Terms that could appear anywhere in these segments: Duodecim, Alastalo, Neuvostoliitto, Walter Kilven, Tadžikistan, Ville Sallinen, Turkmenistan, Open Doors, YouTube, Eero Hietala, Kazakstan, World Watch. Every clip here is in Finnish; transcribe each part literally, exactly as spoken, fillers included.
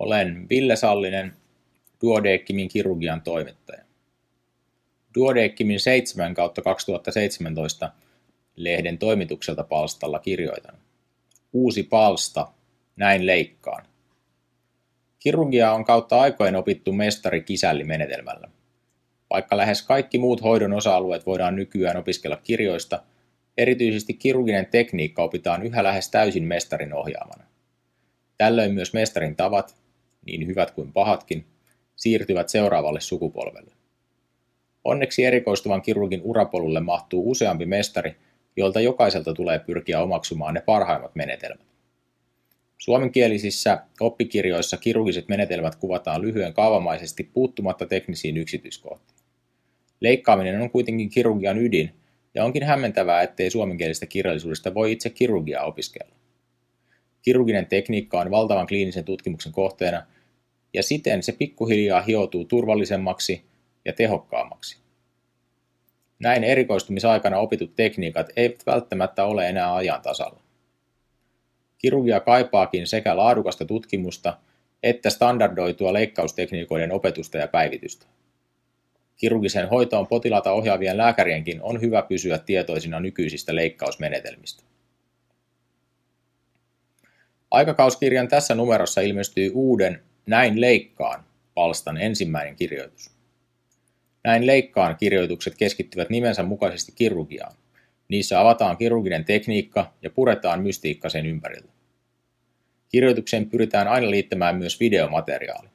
Olen Ville Sallinen, Duodecimin kirurgian toimittaja. Duodecimin seitsemän kautta kaksituhattaseitsemäntoista lehden toimitukselta palstalla kirjoitan. Uusi palsta, näin leikkaan. Kirurgia on kautta aikojen opittu mestari kisällimenetelmällä. Vaikka lähes kaikki muut hoidon osa-alueet voidaan nykyään opiskella kirjoista, erityisesti kirurginen tekniikka opitaan yhä lähes täysin mestarin ohjaamana. Tällöin myös mestarin tavat, niin hyvät kuin pahatkin, siirtyvät seuraavalle sukupolvelle. Onneksi erikoistuvan kirurgin urapolulle mahtuu useampi mestari, jolta jokaiselta tulee pyrkiä omaksumaan ne parhaimmat menetelmät. Suomenkielisissä oppikirjoissa kirurgiset menetelmät kuvataan lyhyen kaavamaisesti puuttumatta teknisiin yksityiskohtiin. Leikkaaminen on kuitenkin kirurgian ydin, ja onkin hämmentävää, ettei suomenkielistä kirjallisuudesta voi itse kirurgiaa opiskella. Kirurginen tekniikka on valtavan kliinisen tutkimuksen kohteena, ja siten se pikkuhiljaa hioutuu turvallisemmaksi ja tehokkaammaksi. Näin erikoistumisaikana opitut tekniikat eivät välttämättä ole enää ajan tasalla. Kirurgia kaipaakin sekä laadukasta tutkimusta että standardoitua leikkaustekniikoiden opetusta ja päivitystä. Kirurgiseen hoitoon potilaata ohjaavien lääkärienkin on hyvä pysyä tietoisina nykyisistä leikkausmenetelmistä. Aikakauskirjan tässä numerossa ilmestyy uuden Näin leikkaan palstan ensimmäinen kirjoitus. Näin leikkaan kirjoitukset keskittyvät nimensä mukaisesti kirurgiaan. Niissä avataan kirurginen tekniikka ja puretaan mystiikka sen ympäriltä. Kirjoitukseen pyritään aina liittämään myös videomateriaali.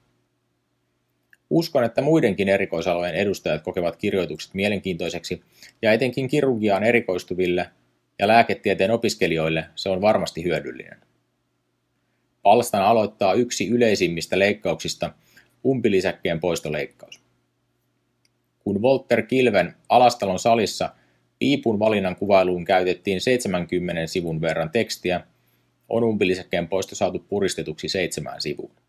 Uskon, että muidenkin erikoisalojen edustajat kokevat kirjoitukset mielenkiintoiseksi ja etenkin kirurgiaan erikoistuville ja lääketieteen opiskelijoille se on varmasti hyödyllinen. Palstan aloittaa yksi yleisimmistä leikkauksista, umpilisäkkeen poistoleikkaus. Kun Walter Kilven Alastalon salissa piipun valinnan kuvailuun käytettiin seitsemänkymmenen sivun verran tekstiä, on umpilisäkkeen poisto saatu puristetuksi seitsemään sivuun.